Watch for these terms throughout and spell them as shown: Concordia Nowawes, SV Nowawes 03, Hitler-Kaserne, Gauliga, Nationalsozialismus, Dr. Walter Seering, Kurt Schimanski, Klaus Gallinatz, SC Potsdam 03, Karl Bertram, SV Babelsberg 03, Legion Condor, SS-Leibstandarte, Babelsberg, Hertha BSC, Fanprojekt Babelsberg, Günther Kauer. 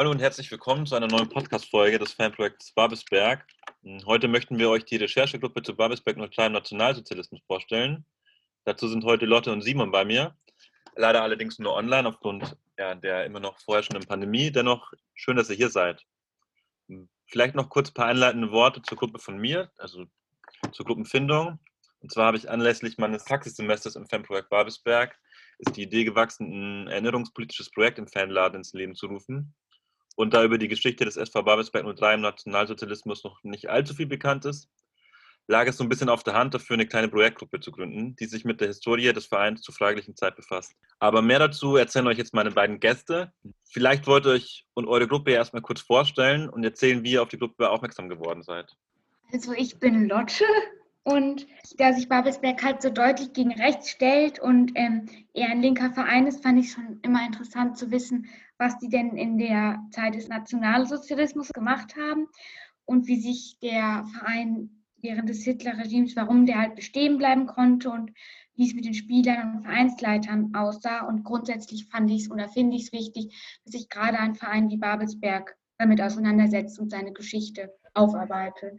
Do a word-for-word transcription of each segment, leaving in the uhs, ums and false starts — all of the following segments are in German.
Hallo und herzlich willkommen zu einer neuen Podcast-Folge des Fanprojekts Babelsberg. Heute möchten wir euch die Recherchegruppe zu Babelsberg null drei im Nationalsozialismus vorstellen. Dazu sind heute Lotte und Simon bei mir. Leider allerdings nur online aufgrund ja, der immer noch vorherrschenden Pandemie. Dennoch schön, dass ihr hier seid. Vielleicht noch kurz ein paar einleitende Worte zur Gruppe von mir, also zur Gruppenfindung. Und zwar habe ich anlässlich meines Praxissemesters im Fanprojekt Babelsberg ist die Idee gewachsen, ein erinnerungspolitisches Projekt im Fanladen ins Leben zu rufen. Und da über die Geschichte des S V Babelsberg null drei im Nationalsozialismus noch nicht allzu viel bekannt ist, lag es so ein bisschen auf der Hand, dafür eine kleine Projektgruppe zu gründen, die sich mit der Historie des Vereins zur fraglichen Zeit befasst. Aber mehr dazu erzählen euch jetzt meine beiden Gäste. Vielleicht wollt ihr euch und eure Gruppe erstmal kurz vorstellen und erzählen, wie ihr auf die Gruppe aufmerksam geworden seid. Also ich bin Lotte und da sich Babelsberg halt so deutlich gegen rechts stellt und ähm, eher ein linker Verein ist, fand ich schon immer interessant zu wissen, was die denn in der Zeit des Nationalsozialismus gemacht haben und wie sich der Verein während des Hitler-Regimes, warum der halt bestehen bleiben konnte und wie es mit den Spielern und Vereinsleitern aussah. Und grundsätzlich fand ich es oder finde ich es wichtig, dass sich gerade ein Verein wie Babelsberg damit auseinandersetzt und seine Geschichte aufarbeitet.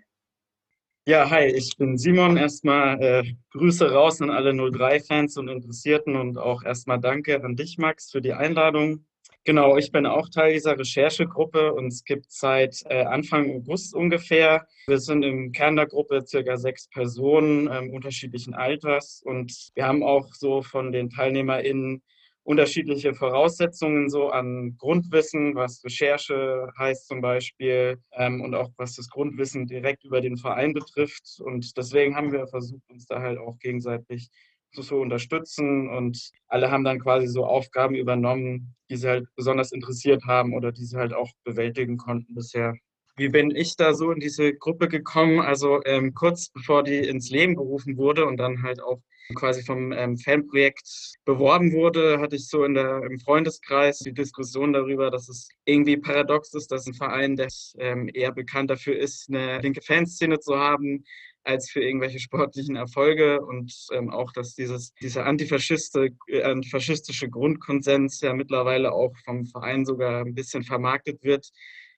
Ja, hi, ich bin Simon. Erstmal äh, Grüße raus an alle null drei Fans und Interessierten und auch erstmal danke an dich, Max, für die Einladung. Genau, ich bin auch Teil dieser Recherchegruppe und es gibt seit äh, Anfang August ungefähr. Wir sind im Kern der Gruppe circa sechs Personen ähm, unterschiedlichen Alters und wir haben auch so von den TeilnehmerInnen unterschiedliche Voraussetzungen so an Grundwissen, was Recherche heißt zum Beispiel ähm, und auch was das Grundwissen direkt über den Verein betrifft. Und deswegen haben wir versucht, uns da halt auch gegenseitig zu unterstützen und alle haben dann quasi so Aufgaben übernommen, die sie halt besonders interessiert haben oder die sie halt auch bewältigen konnten bisher. Wie bin ich da so in diese Gruppe gekommen? Also ähm, kurz bevor die ins Leben gerufen wurde und dann halt auch quasi vom ähm, Fanprojekt beworben wurde, hatte ich so in der, im Freundeskreis die Diskussion darüber, dass es irgendwie paradox ist, dass ein Verein, der ähm, eher bekannt dafür ist, eine linke Fanszene zu haben, als für irgendwelche sportlichen Erfolge und ähm, auch, dass dieses, dieser antifaschiste, äh, antifaschistische Grundkonsens ja mittlerweile auch vom Verein sogar ein bisschen vermarktet wird,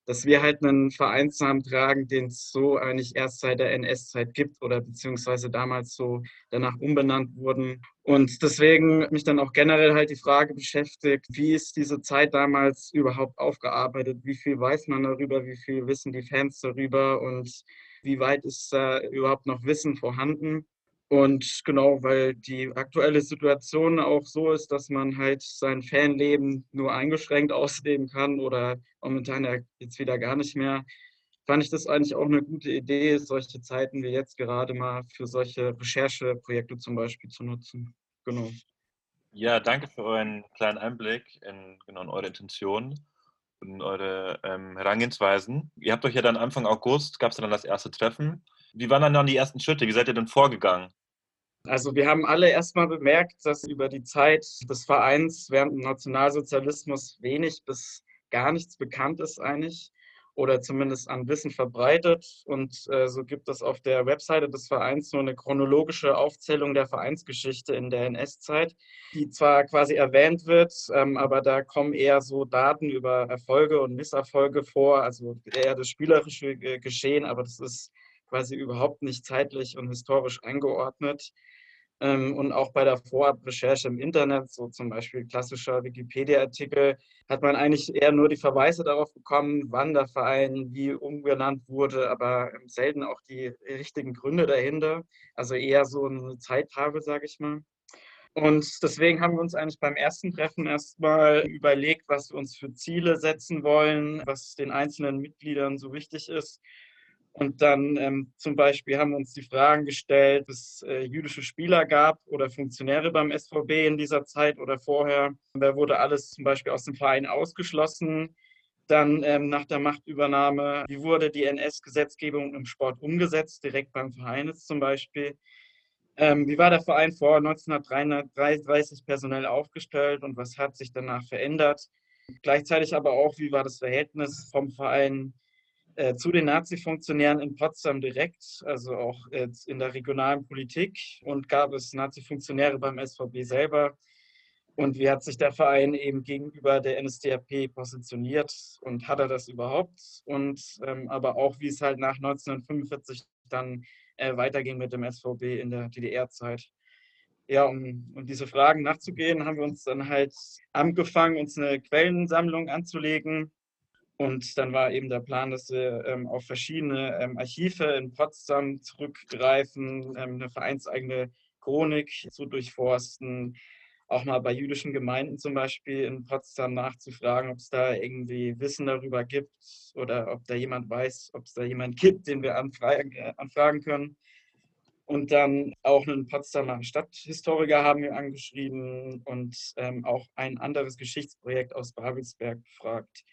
dass wir halt einen Vereinsnamen tragen, den es so eigentlich erst seit der N S-Zeit gibt oder beziehungsweise damals so danach umbenannt wurden. Und deswegen hat mich dann auch generell halt die Frage beschäftigt, wie ist diese Zeit damals überhaupt aufgearbeitet? Wie viel weiß man darüber? Wie viel wissen die Fans darüber? Und wie weit ist da überhaupt noch Wissen vorhanden? Und genau, weil die aktuelle Situation auch so ist, dass man halt sein Fanleben nur eingeschränkt ausleben kann oder momentan ja jetzt wieder gar nicht mehr, fand ich das eigentlich auch eine gute Idee, solche Zeiten wie jetzt gerade mal für solche Rechercheprojekte zum Beispiel zu nutzen. Genau. Ja, danke für euren kleinen Einblick in, genau, in eure Intentionen und eure ähm, Herangehensweisen. Ihr habt euch ja dann Anfang August, gab es dann das erste Treffen. Wie waren dann die ersten Schritte? Wie seid ihr denn vorgegangen? Also wir haben alle erstmal bemerkt, dass über die Zeit des Vereins während dem Nationalsozialismus wenig bis gar nichts bekannt ist eigentlich oder zumindest an Wissen verbreitet. Und äh, so gibt es auf der Webseite des Vereins nur eine chronologische Aufzählung der Vereinsgeschichte in der N S-Zeit, die zwar quasi erwähnt wird, ähm, aber da kommen eher so Daten über Erfolge und Misserfolge vor, also eher das spielerische Geschehen, aber das ist quasi überhaupt nicht zeitlich und historisch eingeordnet. Und auch bei der Vorabrecherche im Internet, so zum Beispiel klassischer Wikipedia-Artikel, hat man eigentlich eher nur die Verweise darauf bekommen, wann der Verein wie umgenannt wurde, aber selten auch die richtigen Gründe dahinter. Also eher so eine Zeittafel, sage ich mal. Und deswegen haben wir uns eigentlich beim ersten Treffen erstmal überlegt, was wir uns für Ziele setzen wollen, was den einzelnen Mitgliedern so wichtig ist. Und dann ähm, zum Beispiel haben wir uns die Fragen gestellt, dass es äh, jüdische Spieler gab oder Funktionäre beim S V B in dieser Zeit oder vorher. Da wurde alles zum Beispiel aus dem Verein ausgeschlossen. Dann ähm, nach der Machtübernahme, wie wurde die N S-Gesetzgebung im Sport umgesetzt, direkt beim Verein jetzt zum Beispiel. Ähm, wie war der Verein vor neunzehnhundertdreiunddreißig personell aufgestellt und was hat sich danach verändert? Gleichzeitig aber auch, wie war das Verhältnis vom Verein zu den Nazi-Funktionären in Potsdam direkt, also auch in der regionalen Politik und gab es Nazi-Funktionäre beim S V B selber Und wie hat sich der Verein eben gegenüber der N S D A P positioniert und hat er das überhaupt? Und ähm, aber auch, wie es halt nach neunzehnhundertfünfundvierzig dann äh, weiterging mit dem S V B in der D D R-Zeit. Ja, um, um diese Fragen nachzugehen, haben wir uns dann halt angefangen, uns eine Quellensammlung anzulegen. Und dann war eben der Plan, dass wir ähm, auf verschiedene ähm, Archive in Potsdam zurückgreifen, ähm, eine vereinseigene Chronik zu durchforsten, auch mal bei jüdischen Gemeinden zum Beispiel in Potsdam nachzufragen, ob es da irgendwie Wissen darüber gibt oder ob da jemand weiß, ob es da jemand gibt, den wir anfragen, äh, anfragen können. Und dann auch einen Potsdamer Stadthistoriker haben wir angeschrieben und ähm, auch ein anderes Geschichtsprojekt aus Babelsberg befragt.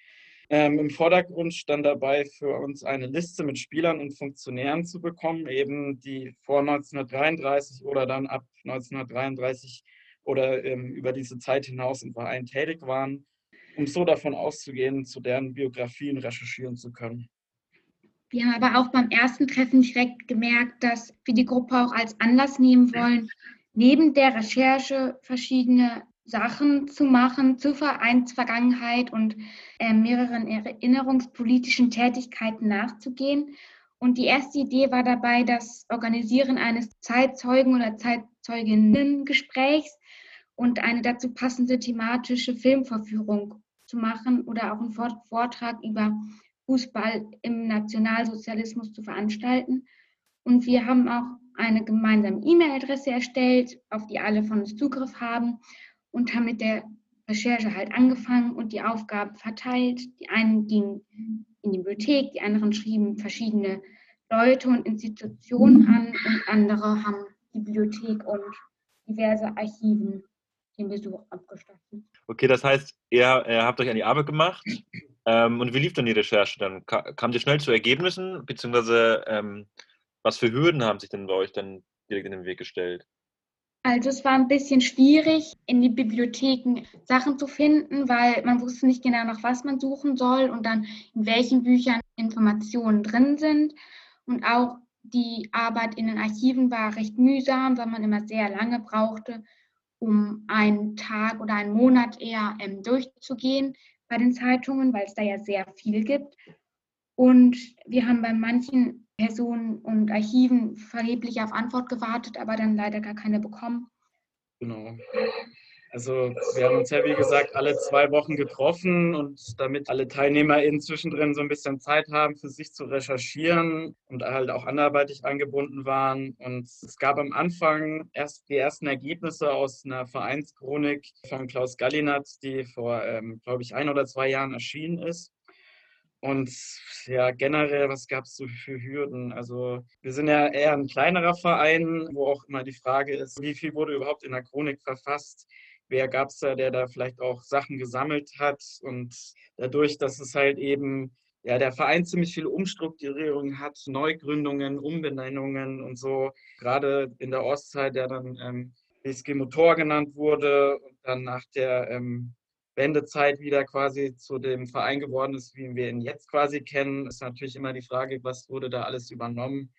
Ähm, Im Vordergrund stand dabei für uns eine Liste mit Spielern und Funktionären zu bekommen, eben die vor neunzehnhundertdreiunddreißig oder dann ab neunzehnhundertdreiunddreißig oder ähm, über diese Zeit hinaus im Verein tätig waren, um so davon auszugehen, zu deren Biografien recherchieren zu können. Wir haben aber auch beim ersten Treffen direkt gemerkt, dass wir die Gruppe auch als Anlass nehmen wollen, neben der Recherche verschiedene Sachen zu machen zur Vereinsvergangenheit und äh, mehreren erinnerungspolitischen Tätigkeiten nachzugehen. Und die erste Idee war dabei das Organisieren eines Zeitzeugen- oder Zeitzeuginnen-Gesprächs und eine dazu passende thematische Filmvorführung zu machen oder auch einen Vortrag über Fußball im Nationalsozialismus zu veranstalten. Und wir haben auch eine gemeinsame E-Mail-Adresse erstellt, auf die alle von uns Zugriff haben, und haben mit der Recherche halt angefangen und die Aufgaben verteilt. Die einen gingen in die Bibliothek, die anderen schrieben verschiedene Leute und Institutionen an und andere haben die Bibliothek und diverse Archiven den Besuch abgestattet. Okay, das heißt, ihr, ihr habt euch an die Arbeit gemacht ähm, und wie lief dann die Recherche dann? Kamt ihr schnell zu Ergebnissen, beziehungsweise ähm, was für Hürden haben sich denn bei euch dann direkt in den Weg gestellt? Also es war ein bisschen schwierig, in die Bibliotheken Sachen zu finden, weil man wusste nicht genau, nach was man suchen soll und dann in welchen Büchern Informationen drin sind. Und auch die Arbeit in den Archiven war recht mühsam, weil man immer sehr lange brauchte, um einen Tag oder einen Monat eher ähm, durchzugehen bei den Zeitungen, weil es da ja sehr viel gibt. Und wir haben bei manchen Personen und Archiven vergeblich auf Antwort gewartet, aber dann leider gar keine bekommen. Genau. Also wir haben uns ja, wie gesagt, alle zwei Wochen getroffen und damit alle TeilnehmerInnen zwischendrin so ein bisschen Zeit haben, für sich zu recherchieren und halt auch anderweitig eingebunden waren. Und es gab am Anfang erst die ersten Ergebnisse aus einer Vereinschronik von Klaus Gallinatz, die vor, ähm, glaube ich, ein oder zwei Jahren erschienen ist. Und ja, generell, was gab es so für Hürden? Also wir sind ja eher ein kleinerer Verein, wo auch immer die Frage ist, wie viel wurde überhaupt in der Chronik verfasst? Wer gab es da, der da vielleicht auch Sachen gesammelt hat? Und dadurch, dass es halt eben, ja, der Verein ziemlich viele Umstrukturierungen hat, Neugründungen, Umbenennungen und so, gerade in der Ostzeit, der dann ähm, B S G Motor genannt wurde und dann nach der ähm, Wendezeit wieder quasi zu dem Verein geworden ist, wie wir ihn jetzt quasi kennen, ist natürlich immer die Frage, was wurde da alles übernommen.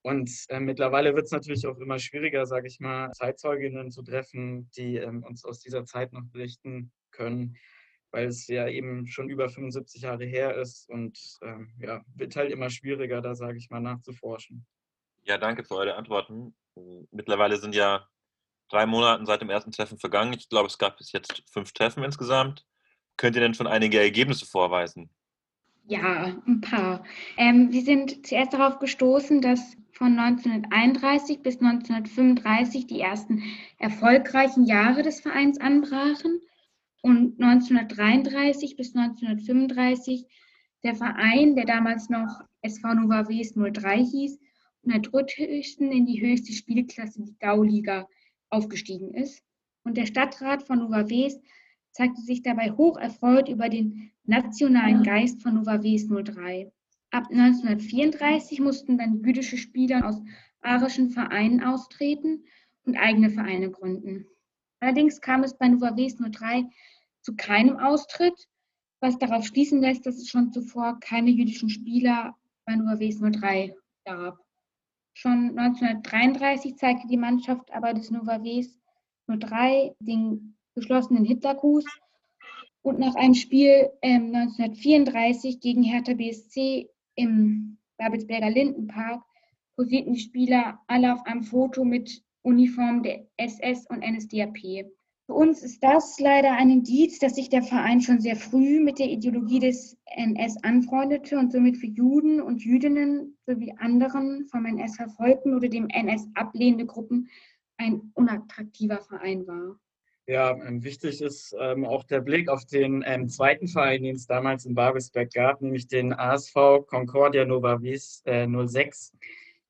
Und äh, mittlerweile wird es natürlich auch immer schwieriger, sage ich mal, Zeitzeuginnen zu treffen, die ähm, uns aus dieser Zeit noch berichten können, weil es ja eben schon über fünfundsiebzig Jahre her ist und ähm, ja, wird halt immer schwieriger, da, sage ich mal, nachzuforschen. Ja, danke für eure Antworten. Mittlerweile sind ja drei Monaten seit dem ersten Treffen vergangen. Ich glaube, es gab bis jetzt fünf Treffen insgesamt. Könnt ihr denn schon einige Ergebnisse vorweisen? Ja, ein paar. Ähm, wir sind zuerst darauf gestoßen, dass von neunzehnhunderteinunddreißig bis neunzehnhundertfünfunddreißig die ersten erfolgreichen Jahre des Vereins anbrachen und neunzehnhundertdreiunddreißig bis neunzehnhundertfünfunddreißig der Verein, der damals noch S V Nowawes null drei hieß, von der dritthöchsten in die höchste Spielklasse, die Gauliga, aufgestiegen ist. Und der Stadtrat von Nowawes zeigte sich dabei hoch erfreut über den nationalen Geist von Nowawes null drei. Ab neunzehnhundertvierunddreißig mussten dann jüdische Spieler aus arischen Vereinen austreten und eigene Vereine gründen. Allerdings kam es bei Nowawes null drei zu keinem Austritt, was darauf schließen lässt, dass es schon zuvor keine jüdischen Spieler bei Nowawes null drei gab. Schon neunzehnhundertdreiunddreißig zeigte die Mannschaft aber des Nowawes null drei den geschlossenen Hitlergruß. Und nach einem Spiel ähm, neunzehnhundertvierunddreißig gegen Hertha B S C im Babelsberger Lindenpark posierten die Spieler alle auf einem Foto mit Uniform der S S und N S D A P. Für uns ist das leider ein Indiz, dass sich der Verein schon sehr früh mit der Ideologie des N S anfreundete und somit für Juden und Jüdinnen sowie anderen vom N S verfolgten oder dem N S ablehnende Gruppen ein unattraktiver Verein war. Ja, wichtig ist ähm, auch der Blick auf den ähm, zweiten Verein, den es damals in Babelsberg gab, nämlich den A S V Concordia Nowawes äh, null sechs,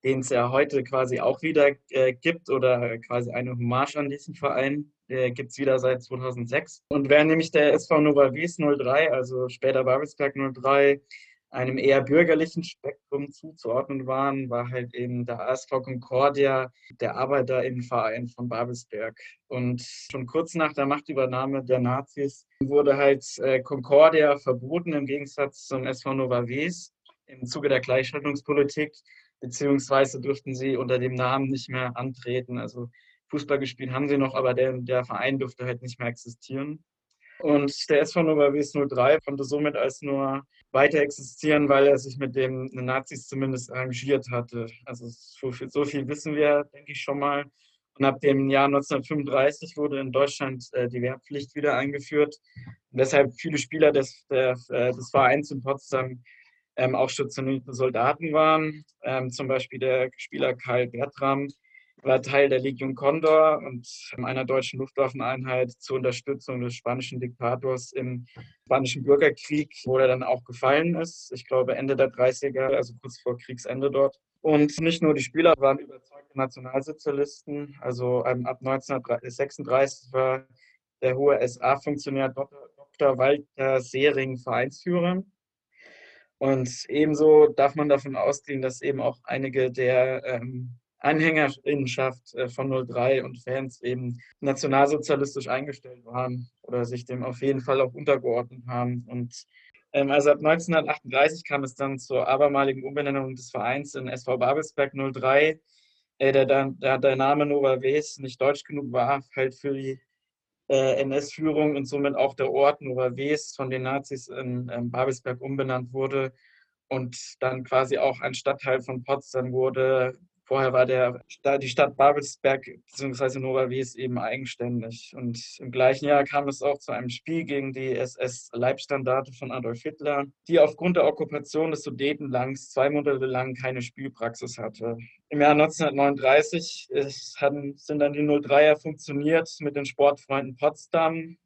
den es ja heute quasi auch wieder äh, gibt oder quasi eine Hommage an diesen Verein. Äh, gibt es wieder seit zweitausendsechs. Und während nämlich der S V Nowawes null drei, also später Babelsberg null drei, einem eher bürgerlichen Spektrum zuzuordnen waren, war halt eben der A S V Concordia, der Arbeiterinnenverein von Babelsberg. Und schon kurz nach der Machtübernahme der Nazis wurde halt Concordia verboten, im Gegensatz zum S V Nowawes im Zuge der Gleichschaltungspolitik, beziehungsweise durften sie unter dem Namen nicht mehr antreten. Also Fußball gespielt haben sie noch, aber der, der Verein durfte halt nicht mehr existieren. Und der S V Nowawes null drei konnte somit als nur weiter existieren, weil er sich mit den Nazis zumindest arrangiert hatte. Also so viel, so viel wissen wir, denke ich, schon mal. Und ab dem Jahr neunzehnhundertfünfunddreißig wurde in Deutschland äh, die Wehrpflicht wieder eingeführt. Und deshalb viele Spieler des, der, des Vereins in Potsdam ähm, auch stationierte Soldaten waren. Ähm, zum Beispiel der Spieler Karl Bertram war Teil der Legion Condor und einer deutschen Luftwaffeneinheit zur Unterstützung des spanischen Diktators im spanischen Bürgerkrieg, wo er dann auch gefallen ist. Ich glaube Ende der dreißiger, also kurz vor Kriegsende dort. Und nicht nur die Spieler waren überzeugte Nationalsozialisten. Also ab neunzehnhundertsechsunddreißig war der hohe S A-Funktionär Doktor Walter Seering Vereinsführer. Und ebenso darf man davon ausgehen, dass eben auch einige der ähm, Anhängerinnenschaft von null drei und Fans eben nationalsozialistisch eingestellt waren oder sich dem auf jeden Fall auch untergeordnet haben. Und ähm, also ab neunzehnhundertachtunddreißig kam es dann zur abermaligen Umbenennung des Vereins in S V Babelsberg null drei, äh, da der, der, der Name Nowawes nicht deutsch genug war, halt für die äh, N S-Führung und somit auch der Ort Nowawes von den Nazis in ähm, Babelsberg umbenannt wurde und dann quasi auch ein Stadtteil von Potsdam wurde. Vorher war der, die Stadt Babelsberg bzw. Nowawes eben eigenständig. Und im gleichen Jahr kam es auch zu einem Spiel gegen die S S-Leibstandarte von Adolf Hitler, die aufgrund der Okkupation des Sudetenlands zwei Monate lang keine Spielpraxis hatte. Im Jahr neunzehnhundertneununddreißig sind dann die null dreier funktioniert mit den Sportfreunden Potsdam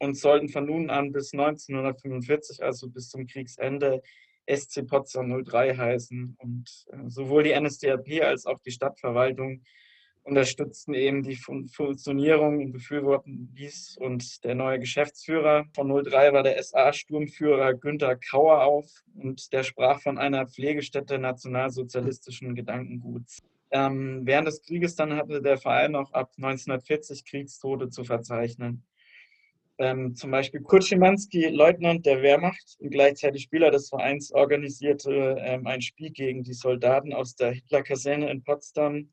und sollten von nun an bis neunzehnhundertfünfundvierzig, also bis zum Kriegsende, S C Potsdam null drei heißen. Und äh, sowohl die N S D A P als auch die Stadtverwaltung unterstützten eben die Fun- Funktionierung und befürworten dies. Und der neue Geschäftsführer von null drei war der S A-Sturmführer Günther Kauer auf und der sprach von einer Pflegestätte nationalsozialistischen Gedankenguts. Ähm, während des Krieges dann hatte der Verein auch ab neunzehnhundertvierzig Kriegstote zu verzeichnen. Ähm, zum Beispiel Kurt Schimanski, Leutnant der Wehrmacht und gleichzeitig Spieler des Vereins, organisierte ähm, ein Spiel gegen die Soldaten aus der Hitler-Kaserne in Potsdam.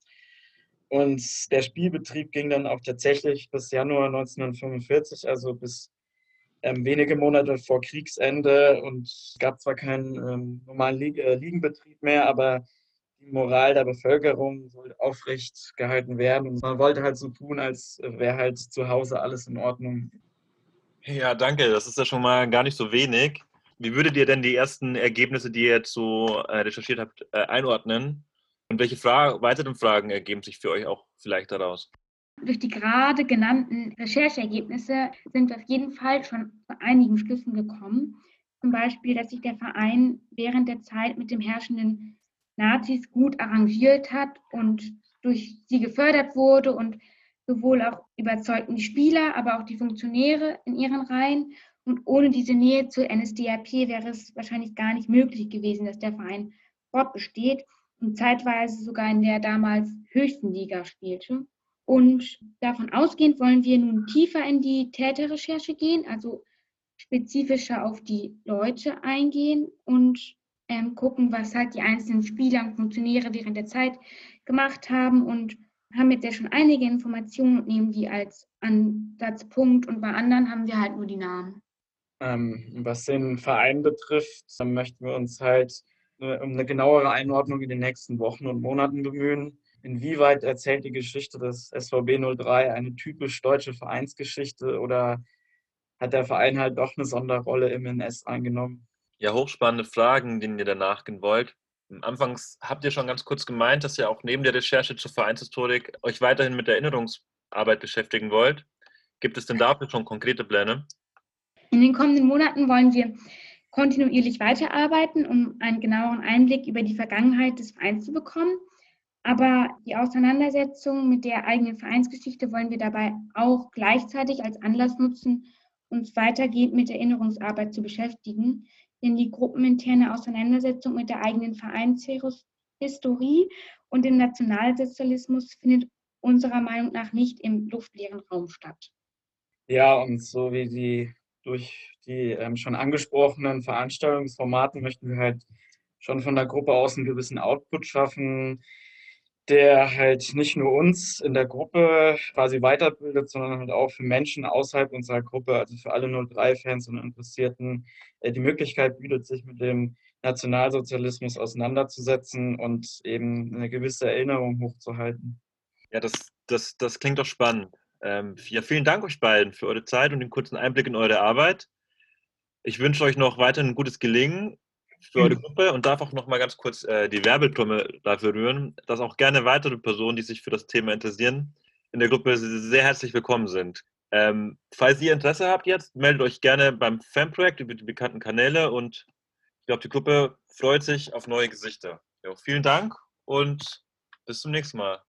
Und der Spielbetrieb ging dann auch tatsächlich bis Januar neunzehnhundertfünfundvierzig, also bis ähm, wenige Monate vor Kriegsende. Und es gab zwar keinen ähm, normalen Lig- äh, Ligenbetrieb mehr, aber die Moral der Bevölkerung soll aufrecht gehalten werden. Und man wollte halt so tun, als wäre halt zu Hause alles in Ordnung. Ja, danke. Das ist ja schon mal gar nicht so wenig. Wie würdet ihr denn die ersten Ergebnisse, die ihr jetzt so recherchiert habt, einordnen? Und welche Fra- weiteren Fragen ergeben sich für euch auch vielleicht daraus? Durch die gerade genannten Recherchergebnisse sind wir auf jeden Fall schon zu einigen Schlüssen gekommen. Zum Beispiel, dass sich der Verein während der Zeit mit dem herrschenden Nazis gut arrangiert hat und durch sie gefördert wurde und sowohl auch überzeugten die Spieler, aber auch die Funktionäre in ihren Reihen. Und ohne diese Nähe zur N S D A P wäre es wahrscheinlich gar nicht möglich gewesen, dass der Verein fortbesteht und zeitweise sogar in der damals höchsten Liga spielte. Und davon ausgehend wollen wir nun tiefer in die Täterrecherche gehen, also spezifischer auf die Leute eingehen und ähm, gucken, was halt die einzelnen Spieler und Funktionäre während der Zeit gemacht haben und haben jetzt ja schon einige Informationen und nehmen die als Ansatzpunkt und bei anderen haben wir halt nur die Namen. Ähm, was den Verein betrifft, dann möchten wir uns halt äh, um eine genauere Einordnung in den nächsten Wochen und Monaten bemühen. Inwieweit erzählt die Geschichte des S V B null drei eine typisch deutsche Vereinsgeschichte oder hat der Verein halt doch eine Sonderrolle im N S eingenommen? Ja, hochspannende Fragen, denen ihr danach gehen wollt. Anfangs habt ihr schon ganz kurz gemeint, dass ihr auch neben der Recherche zur Vereinshistorik euch weiterhin mit der Erinnerungsarbeit beschäftigen wollt. Gibt es denn dafür schon konkrete Pläne? In den kommenden Monaten wollen wir kontinuierlich weiterarbeiten, um einen genaueren Einblick über die Vergangenheit des Vereins zu bekommen. Aber die Auseinandersetzung mit der eigenen Vereinsgeschichte wollen wir dabei auch gleichzeitig als Anlass nutzen, uns weitergehend mit der Erinnerungsarbeit zu beschäftigen. Denn die gruppeninterne Auseinandersetzung mit der eigenen Vereinshistorie und dem Nationalsozialismus findet unserer Meinung nach nicht im luftleeren Raum statt. Ja, und so wie die durch die ähm, schon angesprochenen Veranstaltungsformate möchten wir halt schon von der Gruppe aus einen gewissen Output schaffen, der halt nicht nur uns in der Gruppe quasi weiterbildet, sondern halt auch für Menschen außerhalb unserer Gruppe, also für alle null drei Fans und Interessierten, die Möglichkeit bietet, sich mit dem Nationalsozialismus auseinanderzusetzen und eben eine gewisse Erinnerung hochzuhalten. Ja, das, das, das klingt doch spannend. Ähm, ja, vielen Dank euch beiden für eure Zeit und den kurzen Einblick in eure Arbeit. Ich wünsche euch noch weiterhin ein gutes Gelingen für eure Gruppe und darf auch noch mal ganz kurz äh, die Werbetrommel dafür rühren, dass auch gerne weitere Personen, die sich für das Thema interessieren, in der Gruppe sehr herzlich willkommen sind. Ähm, falls ihr Interesse habt jetzt, meldet euch gerne beim Fanprojekt über die bekannten Kanäle und ich glaube, die Gruppe freut sich auf neue Gesichter. Ja, vielen Dank und bis zum nächsten Mal.